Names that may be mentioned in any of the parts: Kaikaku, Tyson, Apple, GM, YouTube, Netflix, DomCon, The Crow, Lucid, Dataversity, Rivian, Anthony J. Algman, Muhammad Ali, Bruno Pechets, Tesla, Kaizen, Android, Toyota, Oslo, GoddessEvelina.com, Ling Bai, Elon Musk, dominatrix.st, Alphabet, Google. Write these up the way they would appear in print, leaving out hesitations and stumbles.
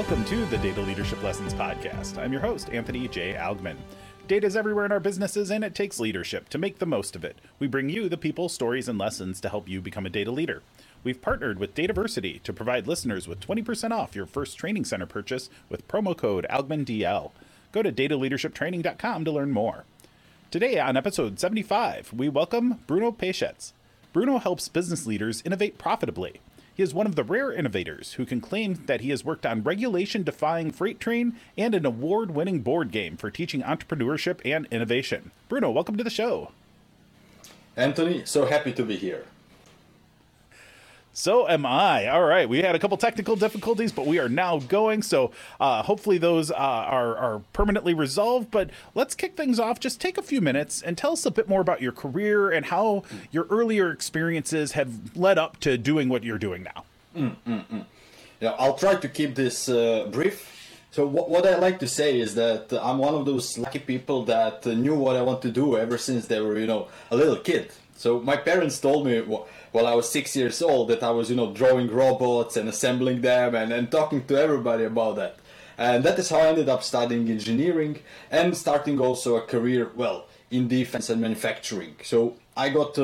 Welcome to the Data Leadership Lessons Podcast. I'm your host, Anthony J. Algman. Data is everywhere in our businesses, and it takes leadership to make the most of it. We bring you the people, stories, and lessons to help you become a data leader. We've partnered with Dataversity to provide listeners with 20% off your first training center purchase with promo code AlgmanDL. Go to dataleadershiptraining.com to learn more. Today on episode 75, we welcome Bruno Pechets. Bruno helps business leaders innovate profitably. He is one of the rare innovators who can claim that he has worked on regulation-defying freight train and an award-winning board game for teaching entrepreneurship and innovation. Bruno, welcome to the show. Anthony, so happy to be here. So am I. All right. We had a couple technical difficulties, but we are now going. So hopefully those are permanently resolved. But let's kick things off. Just take a few minutes and tell us a bit more about your career and how your earlier experiences have led up to doing what you're doing now. Yeah, I'll try to keep this brief. So what I like to say is that I'm one of those lucky people that knew what I want to do ever since they were, a little kid. So my parents told me while I was 6 years old that I was, drawing robots and assembling them and talking to everybody about that. And that is how I ended up studying engineering and starting also a career, in defense and manufacturing. So I got,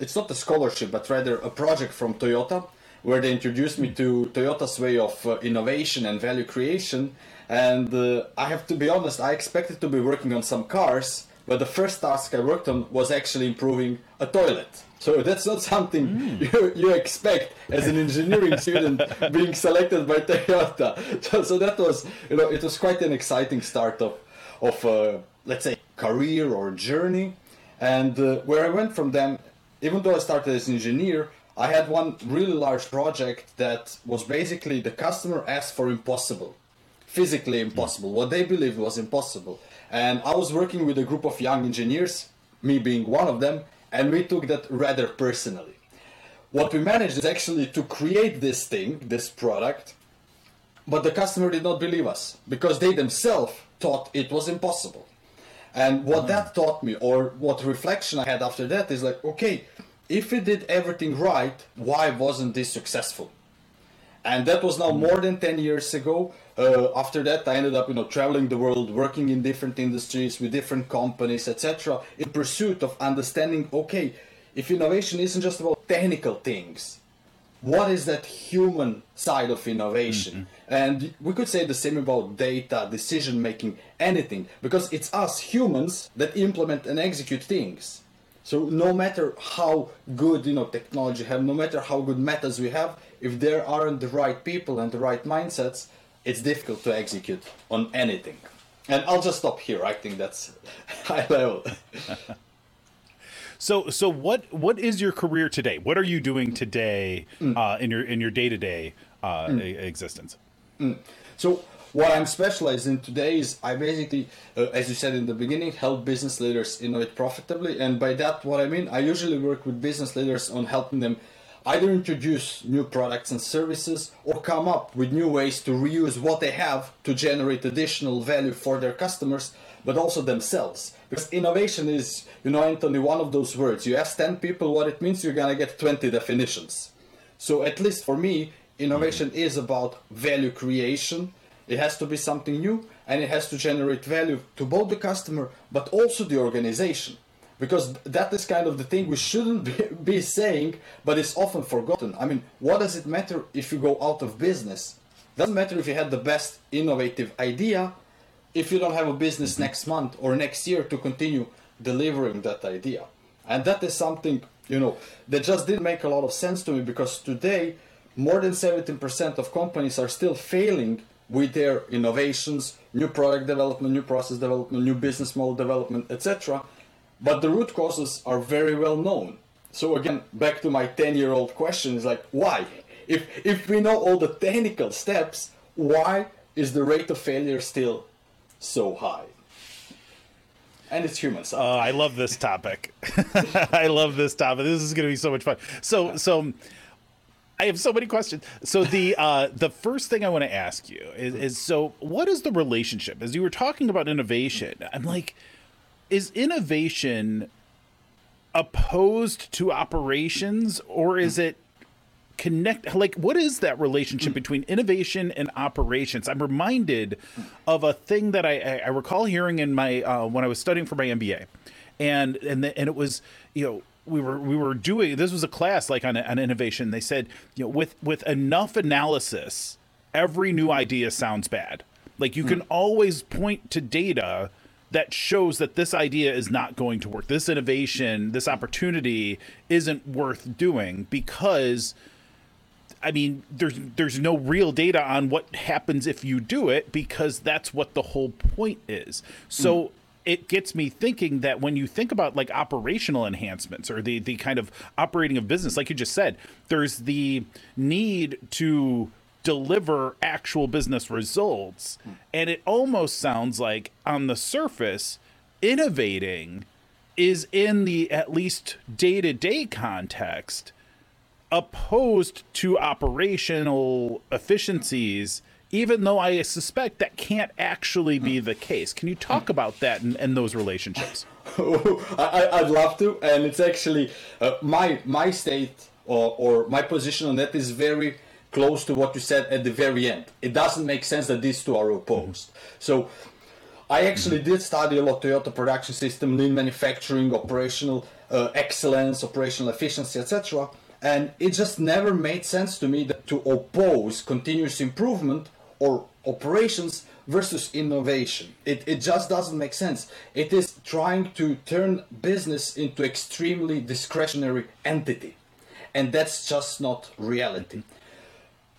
it's not a scholarship, but rather a project from Toyota where they introduced me to Toyota's way of innovation and value creation. And I have to be honest, I expected to be working on some cars, but the first task I worked on was actually improving a toilet. So that's not something you expect as an engineering student being selected by Toyota. So that was, it was quite an exciting start of let's say, career or journey. And where I went from them, even though I started as an engineer, I had one really large project that was basically the customer asked for impossible, physically impossible, what they believed was impossible. And I was working with a group of young engineers, me being one of them, and we took that rather personally. What we managed is actually to create this thing, this product, but the customer did not believe us because they themselves thought it was impossible. And what that taught me, or what reflection I had after that, is like, okay, if we did everything right, why wasn't this successful? And that was now more than 10 years ago. After that, I ended up, traveling the world, working in different industries with different companies, etc., in pursuit of understanding, okay, if innovation isn't just about technical things, what is that human side of innovation? And we could say the same about data, decision-making, anything, because it's us humans that implement and execute things. So no matter how good, technology have, no matter how good methods we have, if there aren't the right people and the right mindsets, it's difficult to execute on anything. And I'll just stop here. I think that's high level. So what is your career today? What are you doing today in your day-to-day existence? So what I'm specialized in today is I basically, as you said in the beginning, help business leaders innovate profitably. And by that, what I mean, I usually work with business leaders on helping them either introduce new products and services or come up with new ways to reuse what they have to generate additional value for their customers, but also themselves. Because innovation is, Anthony, one of those words. You ask 10 people what it means, you're going to get 20 definitions. So at least for me, innovation is about value creation. It has to be something new and it has to generate value to both the customer, but also the organization. Because that is kind of the thing we shouldn't be saying, but it's often forgotten. I mean, what does it matter if you go out of business? Doesn't matter if you had the best innovative idea, if you don't have a business next month or next year to continue delivering that idea. And that is something, that just didn't make a lot of sense to me because today, more than 17% of companies are still failing with their innovations, new product development, new process development, new business model development, etc., but the root causes are very well known. So again, back to my 10-year-old question is like, why? If we know all the technical steps, why is the rate of failure still so high? And it's human side. I love this topic. This is going to be so much fun. So I have so many questions. So the first thing I want to ask you is so what is the relationship? As you were talking about innovation, I'm like, is innovation opposed to operations or is it connect, like, what is that relationship between innovation and operations? I'm reminded of a thing that I recall hearing in my when I was studying for my MBA, and it was, you know, we were doing, this was a class like on innovation. They said, you know, with enough analysis, every new idea sounds bad. Like, you can always point to data that shows that this idea is not going to work. This innovation, this opportunity isn't worth doing, because, I mean, there's no real data on what happens if you do it, because that's what the whole point is. So it gets me thinking that when you think about, like, operational enhancements or the kind of operating of business, like you just said, there's the need to deliver actual business results. And it almost sounds like, on the surface, innovating is, in the at least day-to-day context, opposed to operational efficiencies, even though I suspect that can't actually be the case. Can you talk about that and those relationships? I'd love to. And it's actually my state or my position on that is very close to what you said at the very end. It doesn't make sense that these two are opposed. So I actually did study a lot Toyota production system, lean manufacturing, operational excellence, operational efficiency, etc. And it just never made sense to me that to oppose continuous improvement or operations versus innovation. It just doesn't make sense. It is trying to turn business into extremely discretionary entity. And that's just not reality.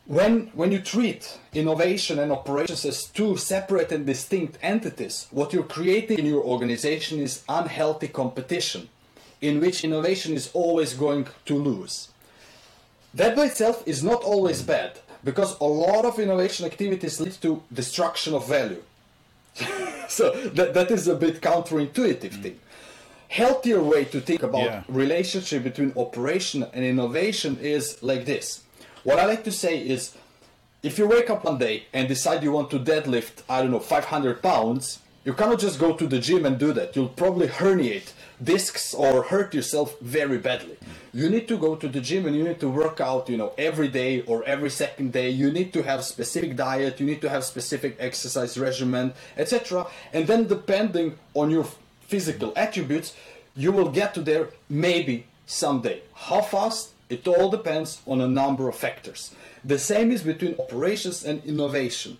When you treat innovation and operations as two separate and distinct entities, what you're creating in your organization is unhealthy competition, in which innovation is always going to lose. That by itself is not always bad, because a lot of innovation activities lead to destruction of value. So that is a bit counterintuitive thing. Healthier way to think about relationship between operation and innovation is like this. What I like to say is, if you wake up one day and decide you want to deadlift, I don't know, 500 pounds, you cannot just go to the gym and do that. You'll probably herniate discs or hurt yourself very badly. You need to go to the gym and you need to work out, you know, every day or every second day. You need to have specific diet, you need to have specific exercise regimen, etc. And then, depending on your physical attributes, you will get to there maybe someday. How fast? It all depends on a number of factors. The same is between operations and innovation.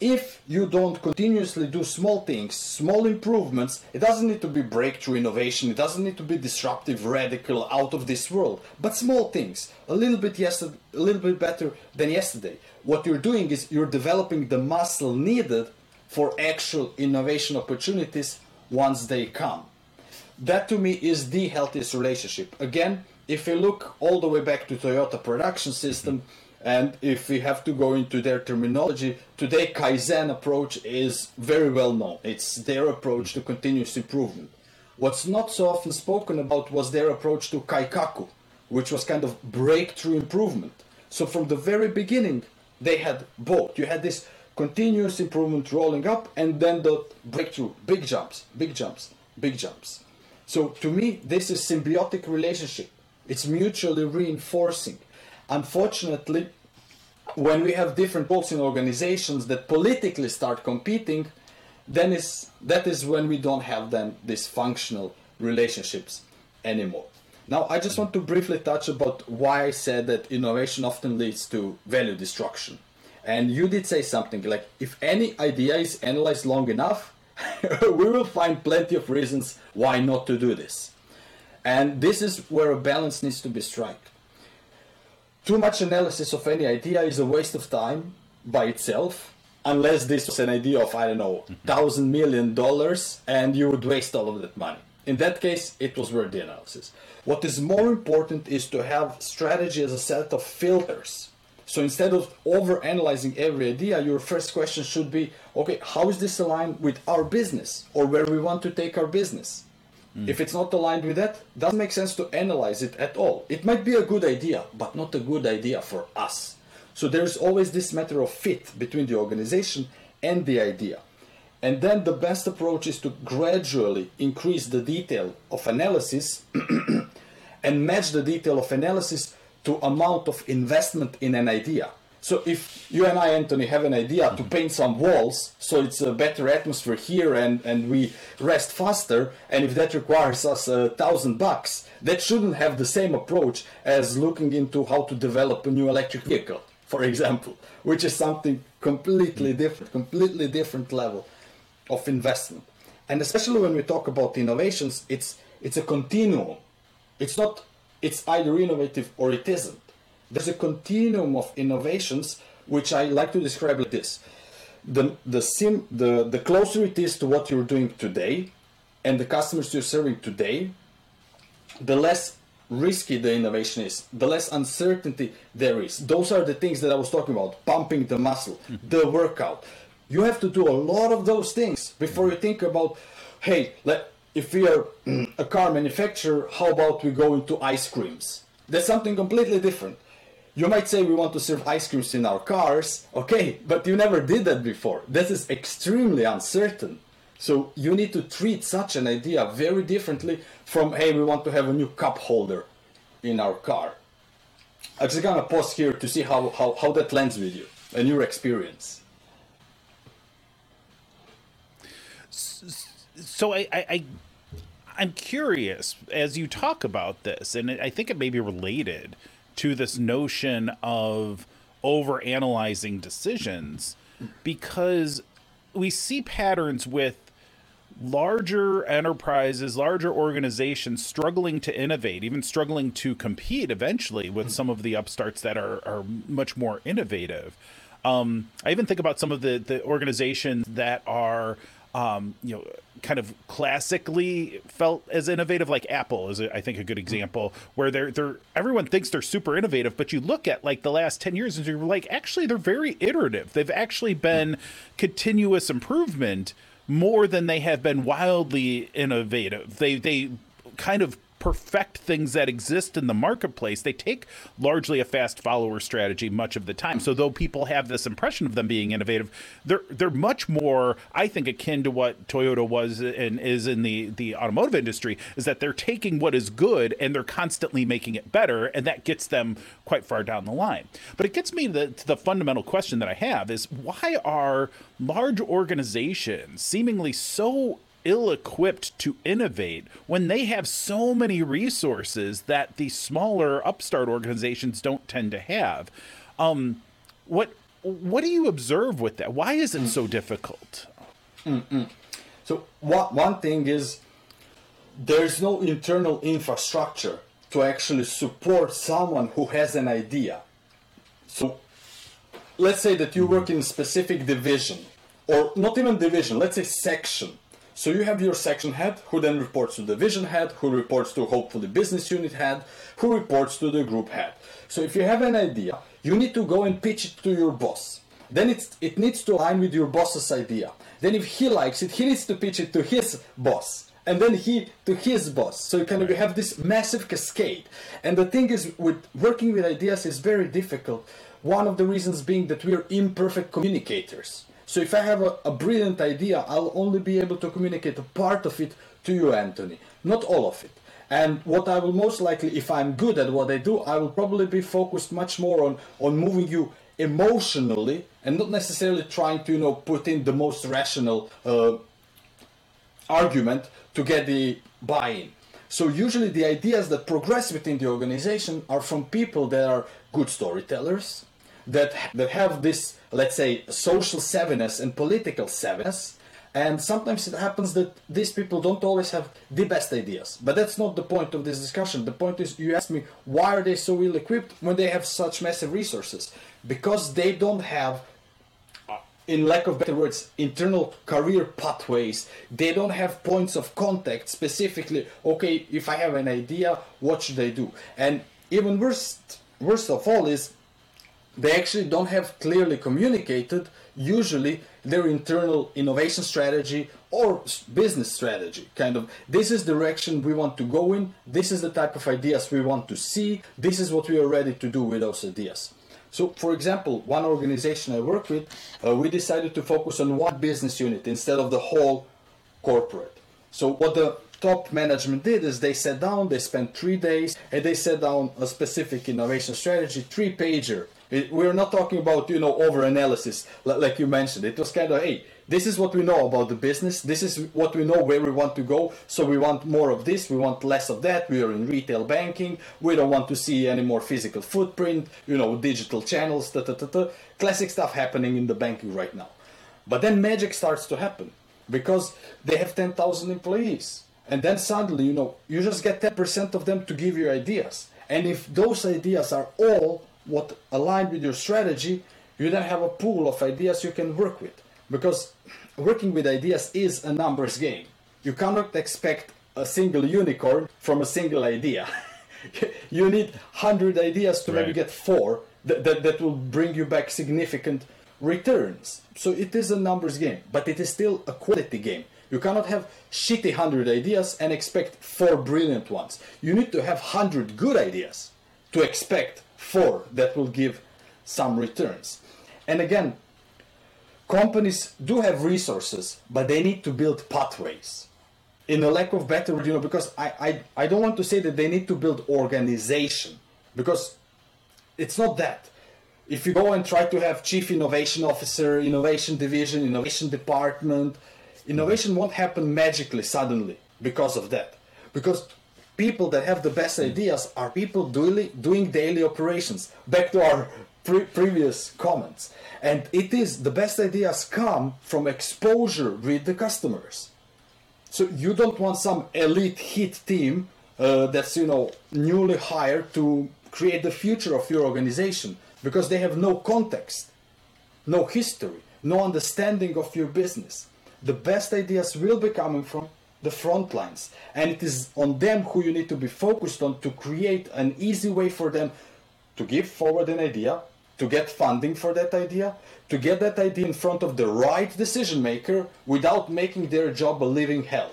If you don't continuously do small things, small improvements, it doesn't need to be breakthrough innovation, it doesn't need to be disruptive, radical, out of this world, but small things, a little bit better than yesterday. What you're doing is you're developing the muscle needed for actual innovation opportunities once they come. That, to me, is the healthiest relationship. Again, if we look all the way back to Toyota production system, and if we have to go into their terminology, today Kaizen approach is very well known. It's their approach to continuous improvement. What's not so often spoken about was their approach to Kaikaku, which was kind of breakthrough improvement. So from the very beginning, they had both. You had this continuous improvement rolling up, and then the breakthrough, big jumps, big jumps, big jumps. So to me, this is symbiotic relationship. It's mutually reinforcing. Unfortunately, when we have different goals in organizations that politically start competing, then that is when we don't have then these functional relationships anymore. Now, I just want to briefly touch about why I said that innovation often leads to value destruction. And you did say something like, if any idea is analyzed long enough, we will find plenty of reasons why not to do this. And this is where a balance needs to be struck. Too much analysis of any idea is a waste of time by itself, unless this was an idea of, I don't know, $1,000 million, and you would waste all of that money. In that case, it was worth the analysis. What is more important is to have strategy as a set of filters. So instead of over-analyzing every idea, your first question should be, okay, how is this aligned with our business or where we want to take our business? If it's not aligned with that, it doesn't make sense to analyze it at all. It might be a good idea, but not a good idea for us. So there's always this matter of fit between the organization and the idea. And then the best approach is to gradually increase the detail of analysis and match the detail of analysis to amount of investment in an idea. So if you and I, Anthony, have an idea to paint some walls so it's a better atmosphere here and we rest faster, and if that requires us $1,000, that shouldn't have the same approach as looking into how to develop a new electric vehicle, for example, which is something completely different level of investment. And especially when we talk about innovations, it's a continuum. It's not, it's either innovative or it isn't. There's a continuum of innovations, which I like to describe like this. The closer it is to what you're doing today and the customers you're serving today, the less risky the innovation is, the less uncertainty there is. Those are the things that I was talking about, pumping the muscle, the workout. You have to do a lot of those things before you think about, hey, if we are a car manufacturer, how about we go into ice creams? That's something completely different. You might say we want to serve ice creams in our cars, okay, but you never did that before. This is extremely uncertain. So you need to treat such an idea very differently from, hey, we want to have a new cup holder in our car. I'm just gonna pause here to see how that lands with you and your experience. So I'm curious as you talk about this, and I think it may be related to this notion of overanalyzing decisions, because we see patterns with larger enterprises, larger organizations struggling to innovate, even struggling to compete eventually with some of the upstarts that are much more innovative. I even think about some of the organizations that are kind of classically felt as innovative, like Apple is, I think, a good example where they're everyone thinks they're super innovative, but you look at like the last 10 years and you're like, actually, they're very iterative. They've actually been continuous improvement more than they have been wildly innovative. They kind of perfect things that exist in the marketplace. They take largely a fast follower strategy much of the time. So though people have this impression of them being innovative, they're much more, I think, akin to what Toyota was and is in the automotive industry, is that they're taking what is good and they're constantly making it better, and that gets them quite far down the line. But it gets me to the fundamental question that I have is, why are large organizations seemingly so ill-equipped to innovate when they have so many resources that the smaller upstart organizations don't tend to have? What do you observe with that? Why is it so difficult? So one thing is there's no internal infrastructure to actually support someone who has an idea. So let's say that you work in a specific division, or not even division, let's say section. So you have your section head, who then reports to the division head, who reports to hopefully business unit head, who reports to the group head. So if you have an idea, you need to go and pitch it to your boss. Then it needs to align with your boss's idea. Then if he likes it, he needs to pitch it to his boss, and then he to his boss. So you kind of have this massive cascade. And the thing is, with working with ideas is very difficult. One of the reasons being that we are imperfect communicators. So if I have a brilliant idea, I'll only be able to communicate a part of it to you, Anthony, not all of it. And what I will most likely, if I'm good at what I do, I will probably be focused much more on moving you emotionally and not necessarily trying to, put in the most rational argument to get the buy-in. So usually the ideas that progress within the organization are from people that are good storytellers, that have this, let's say, social savviness and political savviness. And sometimes it happens that these people don't always have the best ideas. But that's not the point of this discussion. The point is, you asked me, why are they so ill-equipped when they have such massive resources? Because they don't have, in lack of better words, internal career pathways. They don't have points of contact specifically, okay, if I have an idea, what should I do? And even worst of all is, they actually don't have clearly communicated, usually, their internal innovation strategy or business strategy. Kind of, this is the direction we want to go in, this is the type of ideas we want to see, this is what we are ready to do with those ideas. So, for example, one organization I work with, we decided to focus on one business unit instead of the whole corporate. So what the top management did is they sat down, they spent 3 days, and they sat down a specific innovation strategy, 3-pager. We're not talking about, you know, over-analysis, like you mentioned. It was kind of, hey, this is what we know about the business. This is what we know where we want to go. So we want more of this. We want less of that. We are in retail banking. We don't want to see any more physical footprint, you know, digital channels, classic stuff happening in the banking right now. But then magic starts to happen because they have 10,000 employees. And then suddenly, you know, you just get 10% of them to give you ideas. And if those ideas are all what aligned with your strategy, you then have a pool of ideas you can work with. Because working with ideas is a numbers game. You cannot expect a single unicorn from a single idea. You need 100 ideas to maybe get 4 that will bring you back significant returns. So it is a numbers game, but it is still a quality game. You cannot have shitty 100 ideas and expect 4 brilliant ones. You need to have 100 good ideas to expect 4 that will give some returns. And again, companies do have resources, but they need to build pathways. In a lack of better, you know, because I don't want to say that they need to build organization, because it's not that. If you go and try to have chief innovation officer, innovation division, innovation department, innovation won't happen magically suddenly because of that. Because people that have the best ideas are people doing daily operations. Back to our previous comments. And it is the best ideas come from exposure with the customers. So you don't want some elite hit team that's, you know, newly hired to create the future of your organization, because they have no context, no history, no understanding of your business. The best ideas will be coming from the front lines, and it is on them who you need to be focused on to create an easy way for them to give forward an idea, to get funding for that idea, to get that idea in front of the right decision maker without making their job a living hell.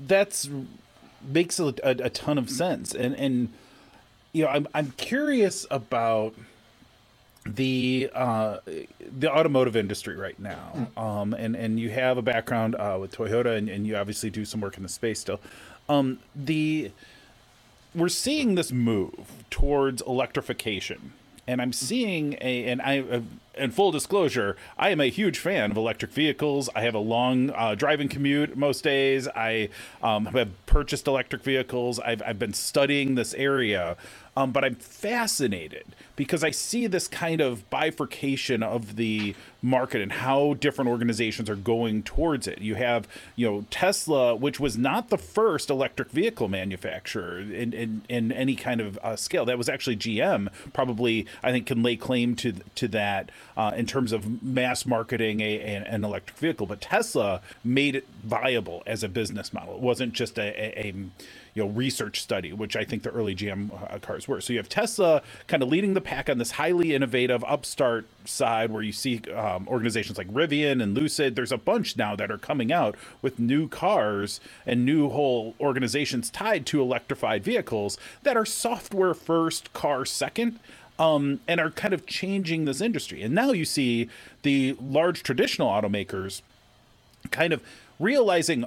That makes a ton of sense, and you know, I'm curious about the automotive industry right now, and you have a background with Toyota, and you obviously do some work in the space still. We're seeing this move towards electrification, and I'm seeing and full disclosure, I am a huge fan of electric vehicles. I have a long driving commute most days. I have purchased electric vehicles. I've been studying this area. But I'm fascinated because I see this kind of bifurcation of the market and how different organizations are going towards it. You have, you know, Tesla, which was not the first electric vehicle manufacturer in any kind of scale. That was actually GM, probably, I think, can lay claim to that in terms of mass marketing an electric vehicle. But Tesla made it viable as a business model. It wasn't just a research study, which I think the early GM cars were. So you have Tesla kind of leading the pack on this highly innovative upstart side, where you see organizations like Rivian and Lucid. There's a bunch now that are coming out with new cars and new whole organizations tied to electrified vehicles that are software first, car second, and are kind of changing this industry. And now you see the large traditional automakers kind of realizing,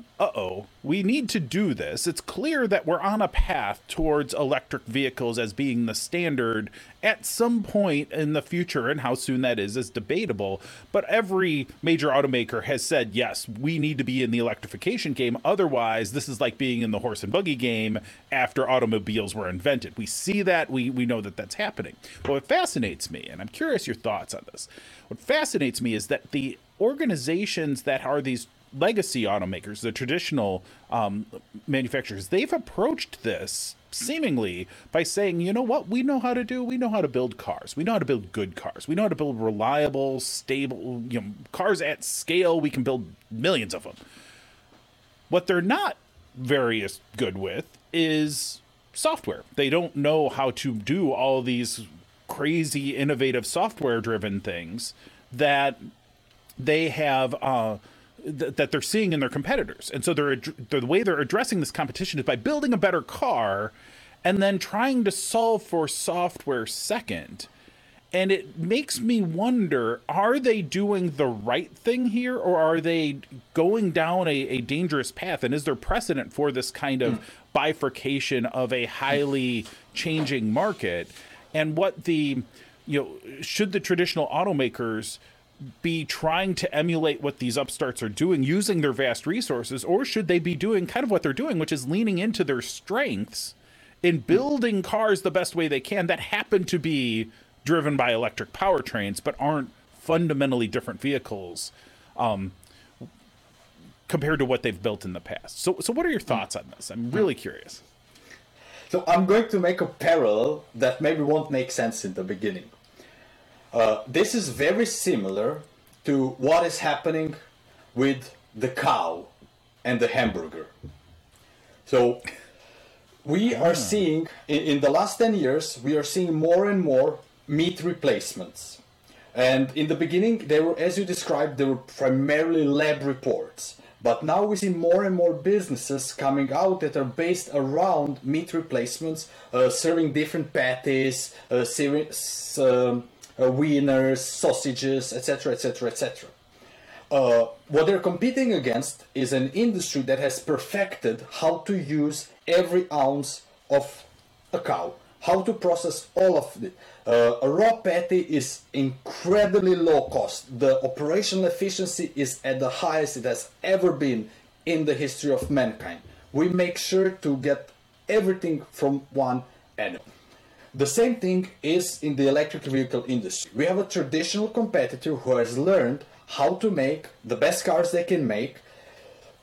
we need to do this. It's clear that we're on a path towards electric vehicles as being the standard at some point in the future, and how soon that is debatable. But every major automaker has said, yes, we need to be in the electrification game. Otherwise, this is like being in the horse and buggy game after automobiles were invented. We see that. We know that that's happening. But what fascinates me, and I'm curious your thoughts on this, what fascinates me is that the organizations that are these legacy automakers, the traditional manufacturers, they've approached this seemingly by saying, you know what, we know how to do, we know how to build cars. We know how to build good cars. We know how to build reliable, stable, you know, cars at scale. We can build millions of them. What they're not very good with is software. They don't know how to do all these crazy, innovative, software-driven things that they have that they're seeing in their competitors. And so the way they're addressing this competition is by building a better car and then trying to solve for software second. And it makes me wonder, are they doing the right thing here, or are they going down a dangerous path? And is there precedent for this kind of bifurcation of a highly changing market? And what the, you know, should the traditional automakers be trying to emulate what these upstarts are doing using their vast resources, or should they be doing kind of what they're doing, which is leaning into their strengths in building cars the best way they can that happen to be driven by electric powertrains, but aren't fundamentally different vehicles compared to what they've built in the past? So what are your thoughts on this? I'm really curious. So I'm going to make a parallel that maybe won't make sense in the beginning. This is very similar to what is happening with the cow and the hamburger. So we are seeing, in the last 10 years, we are seeing more and more meat replacements. And in the beginning, they were, as you described, they were primarily lab reports. But now we see more and more businesses coming out that are based around meat replacements, serving different patties, wieners, sausages, etc., etc., etc. What they're competing against is an industry that has perfected how to use every ounce of a cow, how to process all of it. A raw patty is incredibly low cost. The operational efficiency is at the highest it has ever been in the history of mankind. We make sure to get everything from one animal. The same thing is in the electric vehicle industry. We have a traditional competitor who has learned how to make the best cars they can make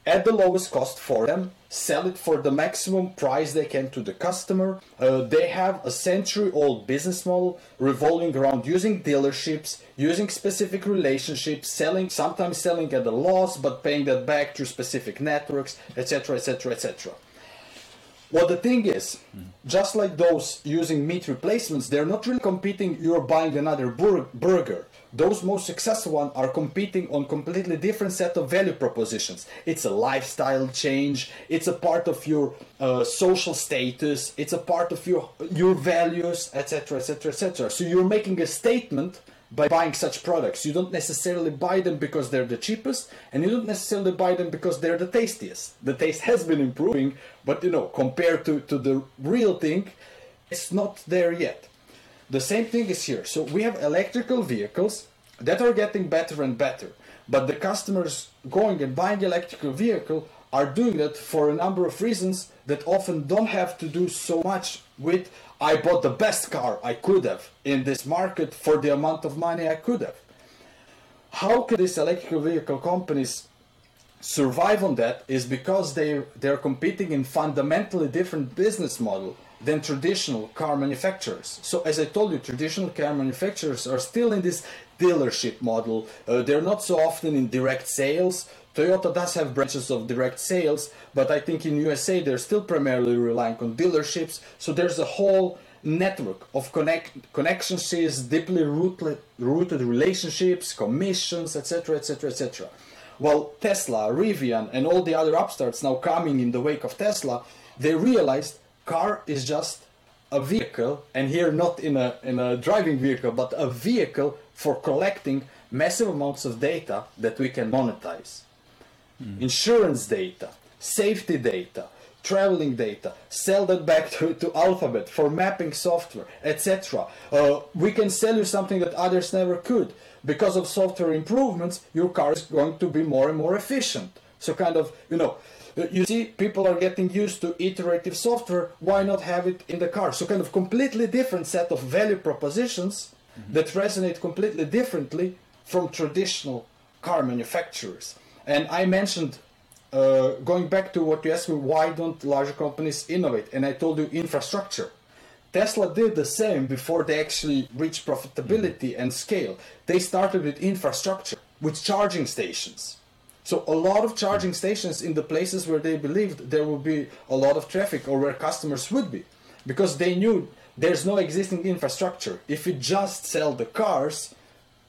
at the lowest cost for them, sell it for the maximum price they can to the customer. They have a century-old business model revolving around using dealerships, using specific relationships, sometimes selling at a loss, but paying that back through specific networks, etc., etc., etc. Well, the thing is, just like those using meat replacements, they're not really competing, you're buying another burger. Those most successful ones are competing on completely different set of value propositions. It's a lifestyle change, it's a part of your social status, it's a part of your values, etc., etc., etc. So you're making a statement by buying such products. You don't necessarily buy them because they're the cheapest, and you don't necessarily buy them because they're the tastiest. The taste has been improving, but you know, compared to the real thing, it's not there yet. The same thing is here. So we have electrical vehicles that are getting better and better, but the customers going and buying electrical vehicle are doing that for a number of reasons that often don't have to do so much with I bought the best car I could have in this market for the amount of money I could have. How can these electric vehicle companies survive on that is because they're competing in fundamentally different business model than traditional car manufacturers. So as I told you, traditional car manufacturers are still in this dealership model. They're not so often in direct sales. Toyota does have branches of direct sales, but I think in USA they're still primarily relying on dealerships. So there's a whole network of connections, deeply rooted relationships, commissions, etc., etc., etc. While Tesla, Rivian, and all the other upstarts now coming in the wake of Tesla, they realized car is just a vehicle, and here not in a driving vehicle, but a vehicle for collecting massive amounts of data that we can monetize. Insurance data, safety data, traveling data, sell that back to Alphabet for mapping software, etc. We can sell you something that others never could. Because of software improvements, your car is going to be more and more efficient. So kind of, you know, you see people are getting used to iterative software, why not have it in the car? So kind of completely different set of value propositions that resonate completely differently from traditional car manufacturers. And I mentioned, going back to what you asked me, why don't larger companies innovate? And I told you infrastructure. Tesla did the same before they actually reached profitability and scale. They started with infrastructure, with charging stations. So a lot of charging stations in the places where they believed there would be a lot of traffic or where customers would be, because they knew there's no existing infrastructure. If you just sell the cars,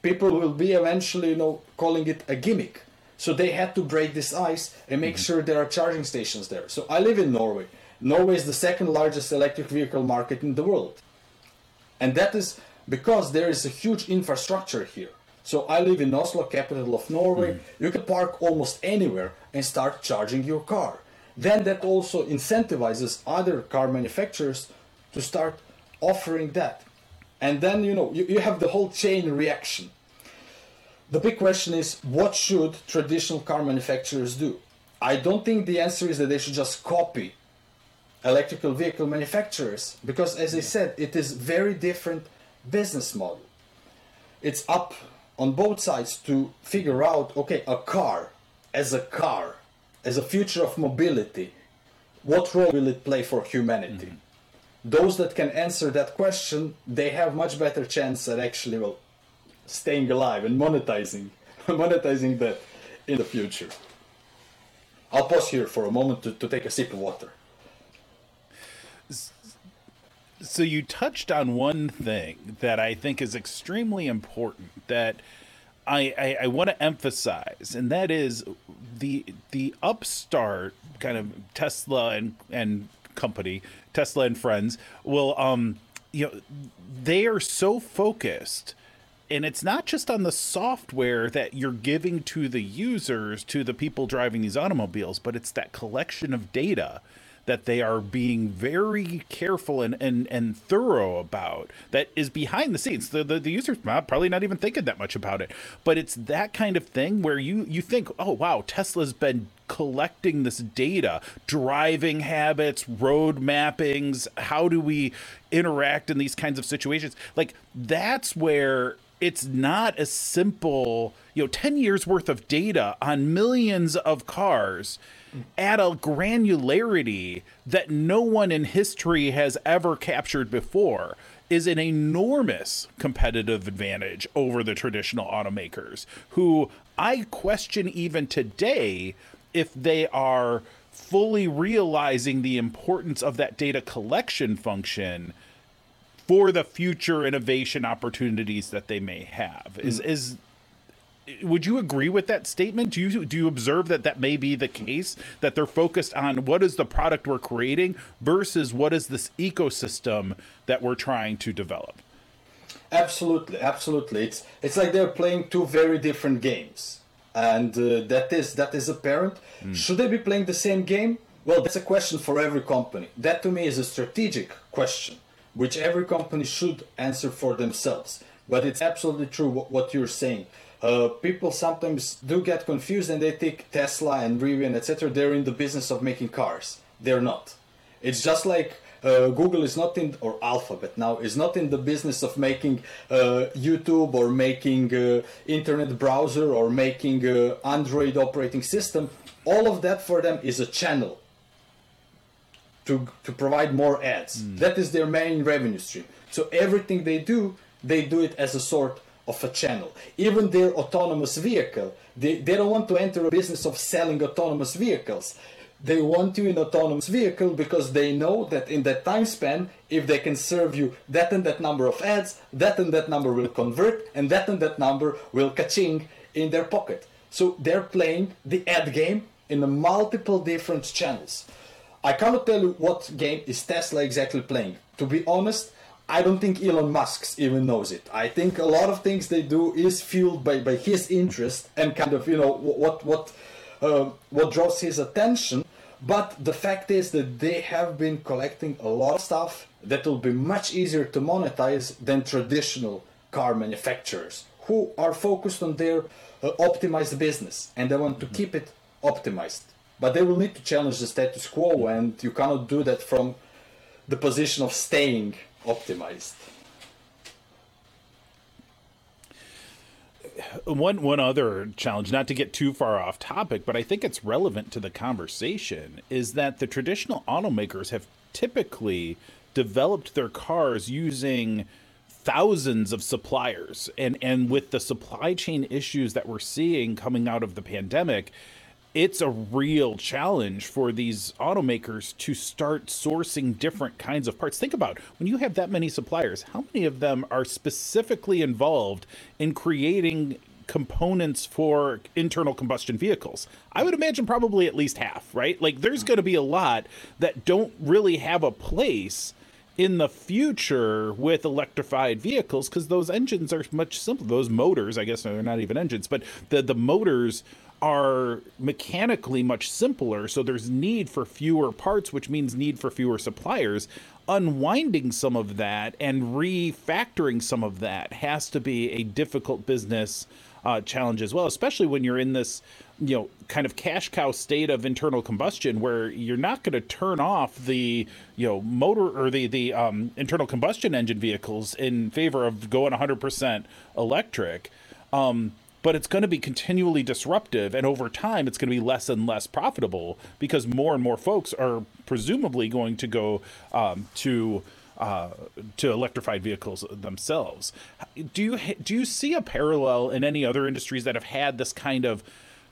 people will be eventually, you know, calling it a gimmick. So they had to break this ice and make sure there are charging stations there. So I live in Norway. Norway is the second largest electric vehicle market in the world. And that is because there is a huge infrastructure here. So I live in Oslo, capital of Norway. You can park almost anywhere and start charging your car. Then that also incentivizes other car manufacturers to start offering that. And then, you know, you have the whole chain reaction. The big question is, what should traditional car manufacturers do? I don't think the answer is that they should just copy electrical vehicle manufacturers, because as I said, it is very different business model. It's up on both sides to figure out, okay, a car, as a future of mobility, what role will it play for humanity? Those that can answer that question, they have much better chance at actually staying alive and monetizing that in the future. I'll pause here for a moment to take a sip of water. So you touched on one thing that I think is extremely important that I want to emphasize, and that is the upstart kind of Tesla and company, Tesla and friends, will they are so focused, and it's not just on the software that you're giving to the users, to the people driving these automobiles, but it's that collection of data that they are being very careful and thorough about, that is behind the scenes. The user's probably not even thinking that much about it, but it's that kind of thing where you think, oh wow, Tesla's been collecting this data, driving habits, road mappings, how do we interact in these kinds of situations? Like, that's where it's not as simple, 10 years worth of data on millions of cars at a granularity that no one in history has ever captured before is an enormous competitive advantage over the traditional automakers, who I question even today if they are fully realizing the importance of that data collection function for the future innovation opportunities that they may have. Is would you agree with that statement? Do you observe that may be the case, that they're focused on what is the product we're creating versus what is this ecosystem that we're trying to develop? Absolutely. It's like they're playing two very different games, and that is apparent. Should they be playing the same game? Well, that's a question for every company. That to me is a strategic question, which every company should answer for themselves. But it's absolutely true what you're saying. People sometimes do get confused, and they think Tesla and Rivian, etc., they're in the business of making cars. They're not. It's just like Google is not in, or Alphabet now, is not in the business of making YouTube or making internet browser or making Android operating system. All of that for them is a channel to provide more ads. That is their main revenue stream. So everything they do it as a sort of a channel. Even their autonomous vehicle, they don't want to enter a business of selling autonomous vehicles. They want you in autonomous vehicle because they know that in that time span, if they can serve you that and that number of ads, that and that number will convert, and that number will ka-ching in their pocket. So they're playing the ad game in multiple different channels. I cannot tell you what game is Tesla exactly playing. To be honest, I don't think Elon Musk even knows it. I think a lot of things they do is fueled by his interest and kind of, what draws his attention. But the fact is that they have been collecting a lot of stuff that will be much easier to monetize than traditional car manufacturers, who are focused on their optimized business, and they want to keep it optimized. But they will need to challenge the status quo, and you cannot do that from the position of staying optimized. One other challenge, not to get too far off topic, but I think it's relevant to the conversation, is that the traditional automakers have typically developed their cars using thousands of suppliers. And with the supply chain issues that we're seeing coming out of the pandemic, it's a real challenge for these automakers to start sourcing different kinds of parts. Think about when you have that many suppliers, how many of them are specifically involved in creating components for internal combustion vehicles? I would imagine probably at least half, right? Like, there's going to be a lot that don't really have a place in the future with electrified vehicles, because those engines are much simpler. Those motors, I guess they're not even engines, but the motors are mechanically much simpler. So there's need for fewer parts, which means need for fewer suppliers. Unwinding some of that and refactoring some of that has to be a difficult business challenge as well, especially when you're in this, you know, kind of cash cow state of internal combustion, where you're not going to turn off the, you know, motor or the internal combustion engine vehicles in favor of going 100% electric. But it's going to be continually disruptive, and over time it's going to be less and less profitable, because more and more folks are presumably going to go to electrified vehicles themselves. Do you see a parallel in any other industries that have had this kind of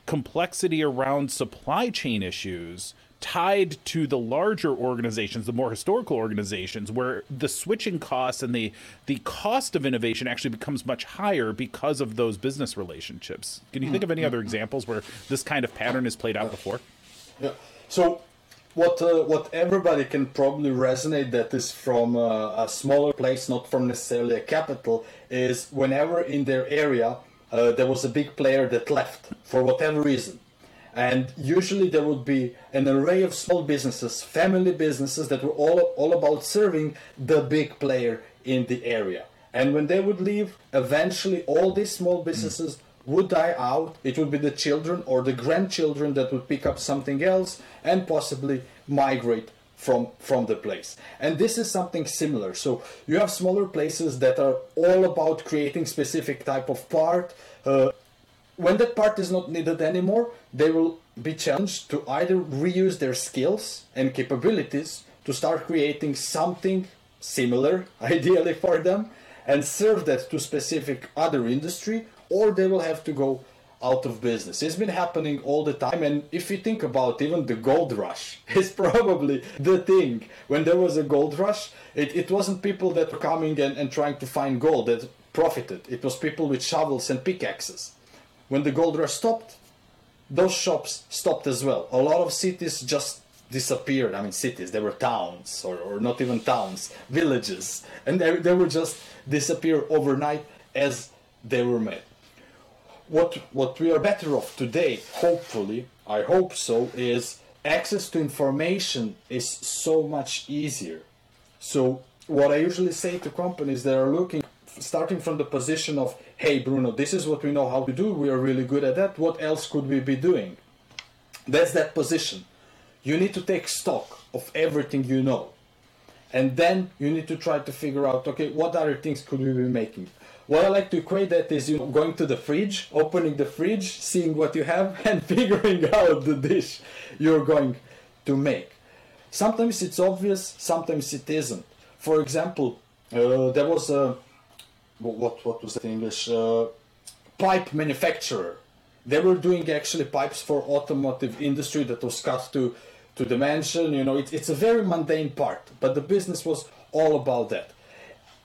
complexity around supply chain issues tied to the larger organizations, the more historical organizations, where the switching costs and the cost of innovation actually becomes much higher because of those business relationships? Can you think of any other examples where this kind of pattern has played out before? Yeah. So what everybody can probably resonate that is from a smaller place, not from necessarily a capital, is whenever in their area there was a big player that left for whatever reason. And usually there would be an array of small businesses, family businesses that were all about serving the big player in the area. And when they would leave, eventually all these small businesses would die out. It would be the children or the grandchildren that would pick up something else and possibly migrate from the place. And this is something similar. So you have smaller places that are all about creating specific type of part. When that part is not needed anymore, they will be challenged to either reuse their skills and capabilities to start creating something similar, ideally for them, and serve that to specific other industry, or they will have to go out of business. It's been happening all the time. And if you think about even the gold rush, it's probably the thing. When there was a gold rush, it wasn't people that were coming and trying to find gold that profited. It was people with shovels and pickaxes. When the gold rush stopped, those shops stopped as well. A lot of cities just disappeared. I mean, cities, they were towns or not even towns, villages. And they would just disappear overnight as they were made. What we are better off today, hopefully, I hope so, is access to information is so much easier. So what I usually say to companies that are looking, starting from the position of, hey, Bruno, this is what we know how to do. We are really good at that. What else could we be doing? That's that position. You need to take stock of everything you know. And then you need to try to figure out, okay, what other things could we be making? What I like to equate that is, you know, going to the fridge, opening the fridge, seeing what you have, and figuring out the dish you're going to make. Sometimes it's obvious, sometimes it isn't. For example, there was a... What was it in English? Pipe manufacturer. They were doing actually pipes for automotive industry that was cut to the mansion. You know, it's a very mundane part, but the business was all about that.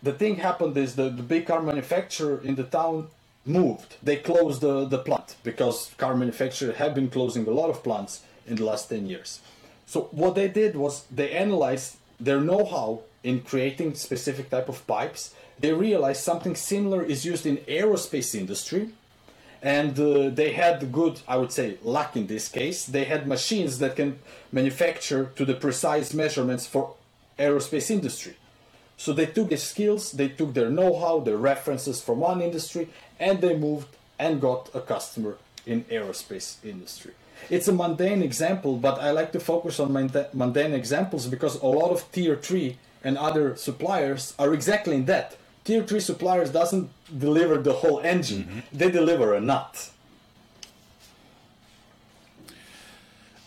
The thing happened is the big car manufacturer in the town moved. They closed the plant because car manufacturers have been closing a lot of plants in the last 10 years. So what they did was they analyzed their know-how in creating specific type of pipes. They realized something similar is used in aerospace industry, and they had good, I would say, luck in this case. They had machines that can manufacture to the precise measurements for aerospace industry. So they took their skills, they took their know-how, their references from one industry, and they moved and got a customer in aerospace industry. It's a mundane example, but I like to focus on mundane examples because a lot of tier 3 and other suppliers are exactly in that. Tier 3 suppliers doesn't deliver the whole engine. Mm-hmm. They deliver a nut.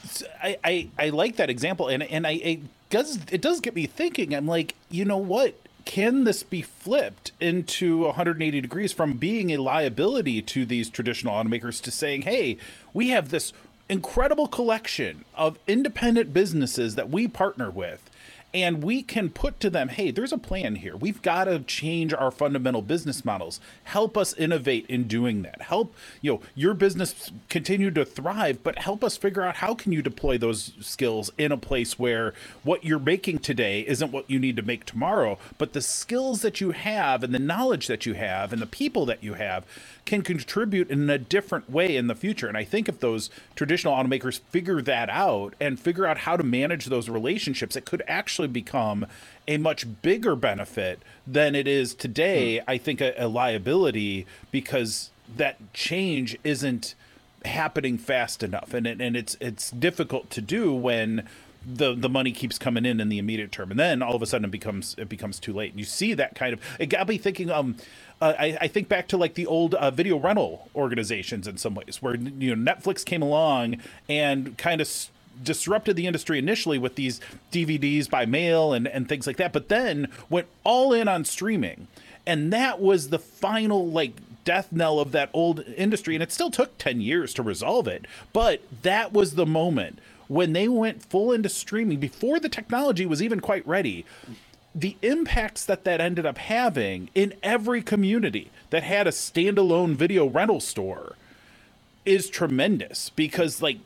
So I like that example, and it does get me thinking. I'm like, you know what? Can this be flipped into 180 degrees from being a liability to these traditional automakers to saying, hey, we have this incredible collection of independent businesses that we partner with, And we can put to them, hey, there's a plan here. We've got to change our fundamental business models. Help us innovate in doing that. Help, you know, your business continue to thrive, but help us figure out how can you deploy those skills in a place where what you're making today isn't what you need to make tomorrow, but the skills that you have and the knowledge that you have and the people that you have can contribute in a different way in the future. And I think if those traditional automakers figure that out and figure out how to manage those relationships, it could actually become a much bigger benefit than it is today. I think a liability, because that change isn't happening fast enough, and it's difficult to do when the money keeps coming in the immediate term, and then all of a sudden it becomes too late. And you see that kind of, it got me thinking, I think back to like the old video rental organizations in some ways, where, you know, Netflix came along and kind of disrupted the industry initially with these DVDs by mail and things like that, but then went all in on streaming. And that was the final like death knell of that old industry. And it still took 10 years to resolve it, but that was the moment when they went full into streaming before the technology was even quite ready. The impacts that ended up having in every community that had a standalone video rental store is tremendous, because like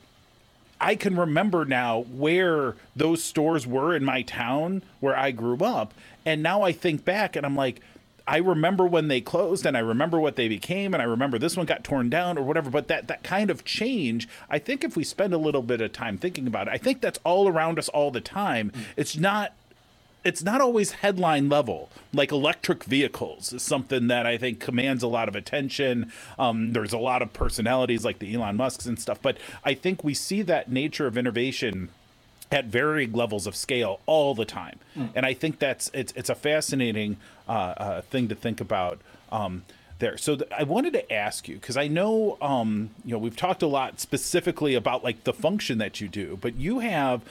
I can remember now where those stores were in my town where I grew up. And now I think back and I'm like, I remember when they closed and I remember what they became and I remember this one got torn down or whatever. But that kind of change, I think if we spend a little bit of time thinking about it, I think that's all around us all the time. It's not always headline level. Like electric vehicles is something that I think commands a lot of attention. There's a lot of personalities like the Elon Musks and stuff, but I think we see that nature of innovation at varying levels of scale all the time. And I think it's a fascinating thing to think about there. So I wanted to ask you, because I know, you know, we've talked a lot specifically about like the function that you do, but you have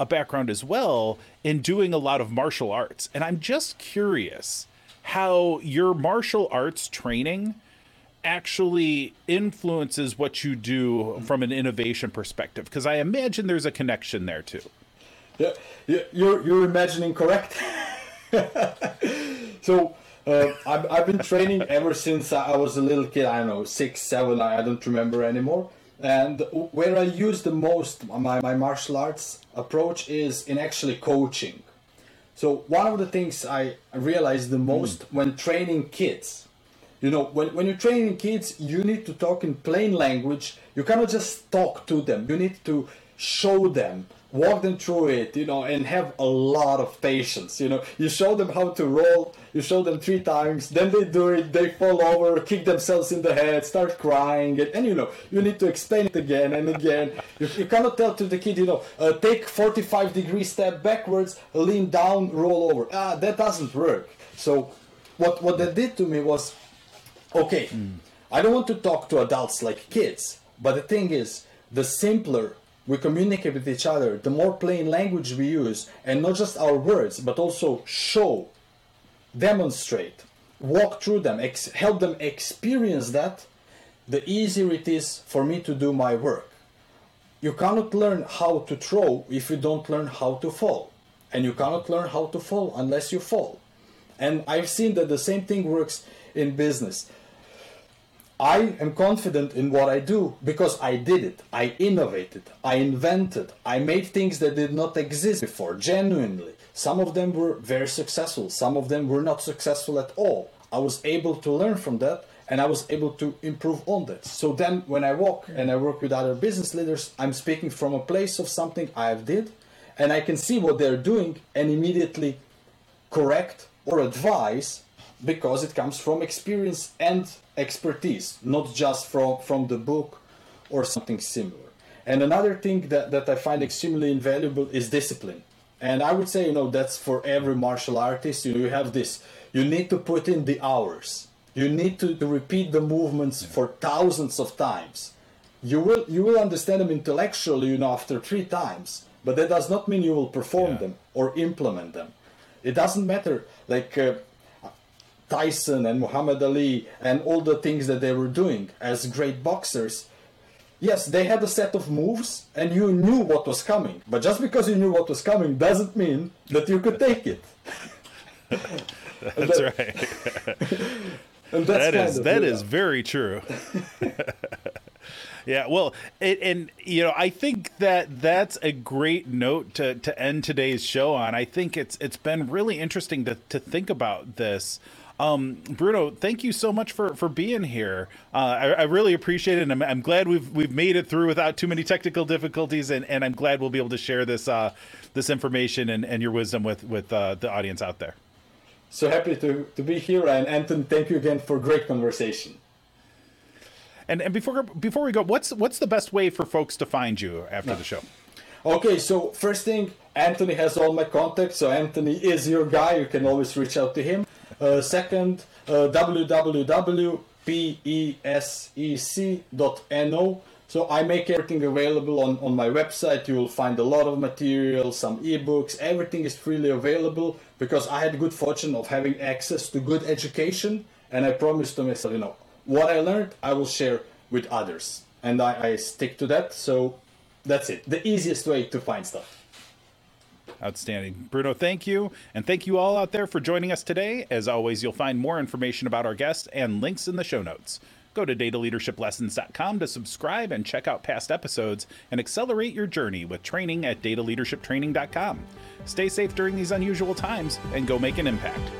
a background as well in doing a lot of martial arts. And I'm just curious how your martial arts training actually influences what you do from an innovation perspective, because I imagine there's a connection there too. Yeah, you're imagining correct. So I've been training ever since I was a little kid. I don't know, 6, 7, I don't remember anymore. And where I use the most my martial arts approach is in actually coaching. So one of the things I realized the most when training kids, you know, when you're training kids, you need to talk in plain language. You cannot just talk to them. You need to show them, walk them through it, you know, and have a lot of patience. You know, you show them how to roll, you show them 3 times, then they do it, they fall over, kick themselves in the head, start crying, and you know, you need to explain it again and again. You cannot tell to the kid, you know, take 45-degree step backwards, lean down, roll over. That doesn't work. So what they did to me was, okay, I don't want to talk to adults like kids, but the thing is, the simpler we communicate with each other, the more plain language we use, and not just our words, but also show, demonstrate, walk through them, help them experience that, the easier it is for me to do my work. You cannot learn how to throw if you don't learn how to fall. And you cannot learn how to fall unless you fall. And I've seen that the same thing works in business. I am confident in what I do because I did it. I innovated. I invented. I made things that did not exist before, genuinely. Some of them were very successful. Some of them were not successful at all. I was able to learn from that, and I was able to improve on that. So then when I walk and I work with other business leaders, I'm speaking from a place of something I did, and I can see what they're doing and immediately correct or advise, because it comes from experience and expertise, not just from the book or something similar. And another thing that I find extremely invaluable is discipline. And I would say, you know, that's for every martial artist. You have this. You need to put in the hours. You need to repeat the movements for thousands of times. You will understand them intellectually, you know, after 3 times, but that does not mean you will perform them or implement them. It doesn't matter, like Tyson and Muhammad Ali and all the things that they were doing as great boxers. Yes, they had a set of moves and you knew what was coming. But just because you knew what was coming doesn't mean that you could take it. That's right. And that is very true. Yeah, well, and you know, I think that's a great note to end today's show on. I think it's been really interesting to think about this. Bruno, thank you so much for being here. I really appreciate it, and I'm glad we've made it through without too many technical difficulties, and I'm glad we'll be able to share this information and your wisdom with the audience out there. So happy to be here, and Anton, thank you again for great conversation. And before we go, what's the best way for folks to find you after the show? Okay, so first thing, Anthony has all my contacts, so Anthony is your guy. You can always reach out to him. Second, www.pesec.no. So I make everything available on my website. You will find a lot of material, some ebooks. Everything is freely available because I had good fortune of having access to good education, and I promised to myself, you know, what I learned, I will share with others, and I stick to that. So that's it. The easiest way to find stuff. Outstanding. Bruno, thank you. And thank you all out there for joining us today. As always, you'll find more information about our guests and links in the show notes. Go to dataleadershiplessons.com to subscribe and check out past episodes and accelerate your journey with training at dataleadershiptraining.com. Stay safe during these unusual times and go make an impact.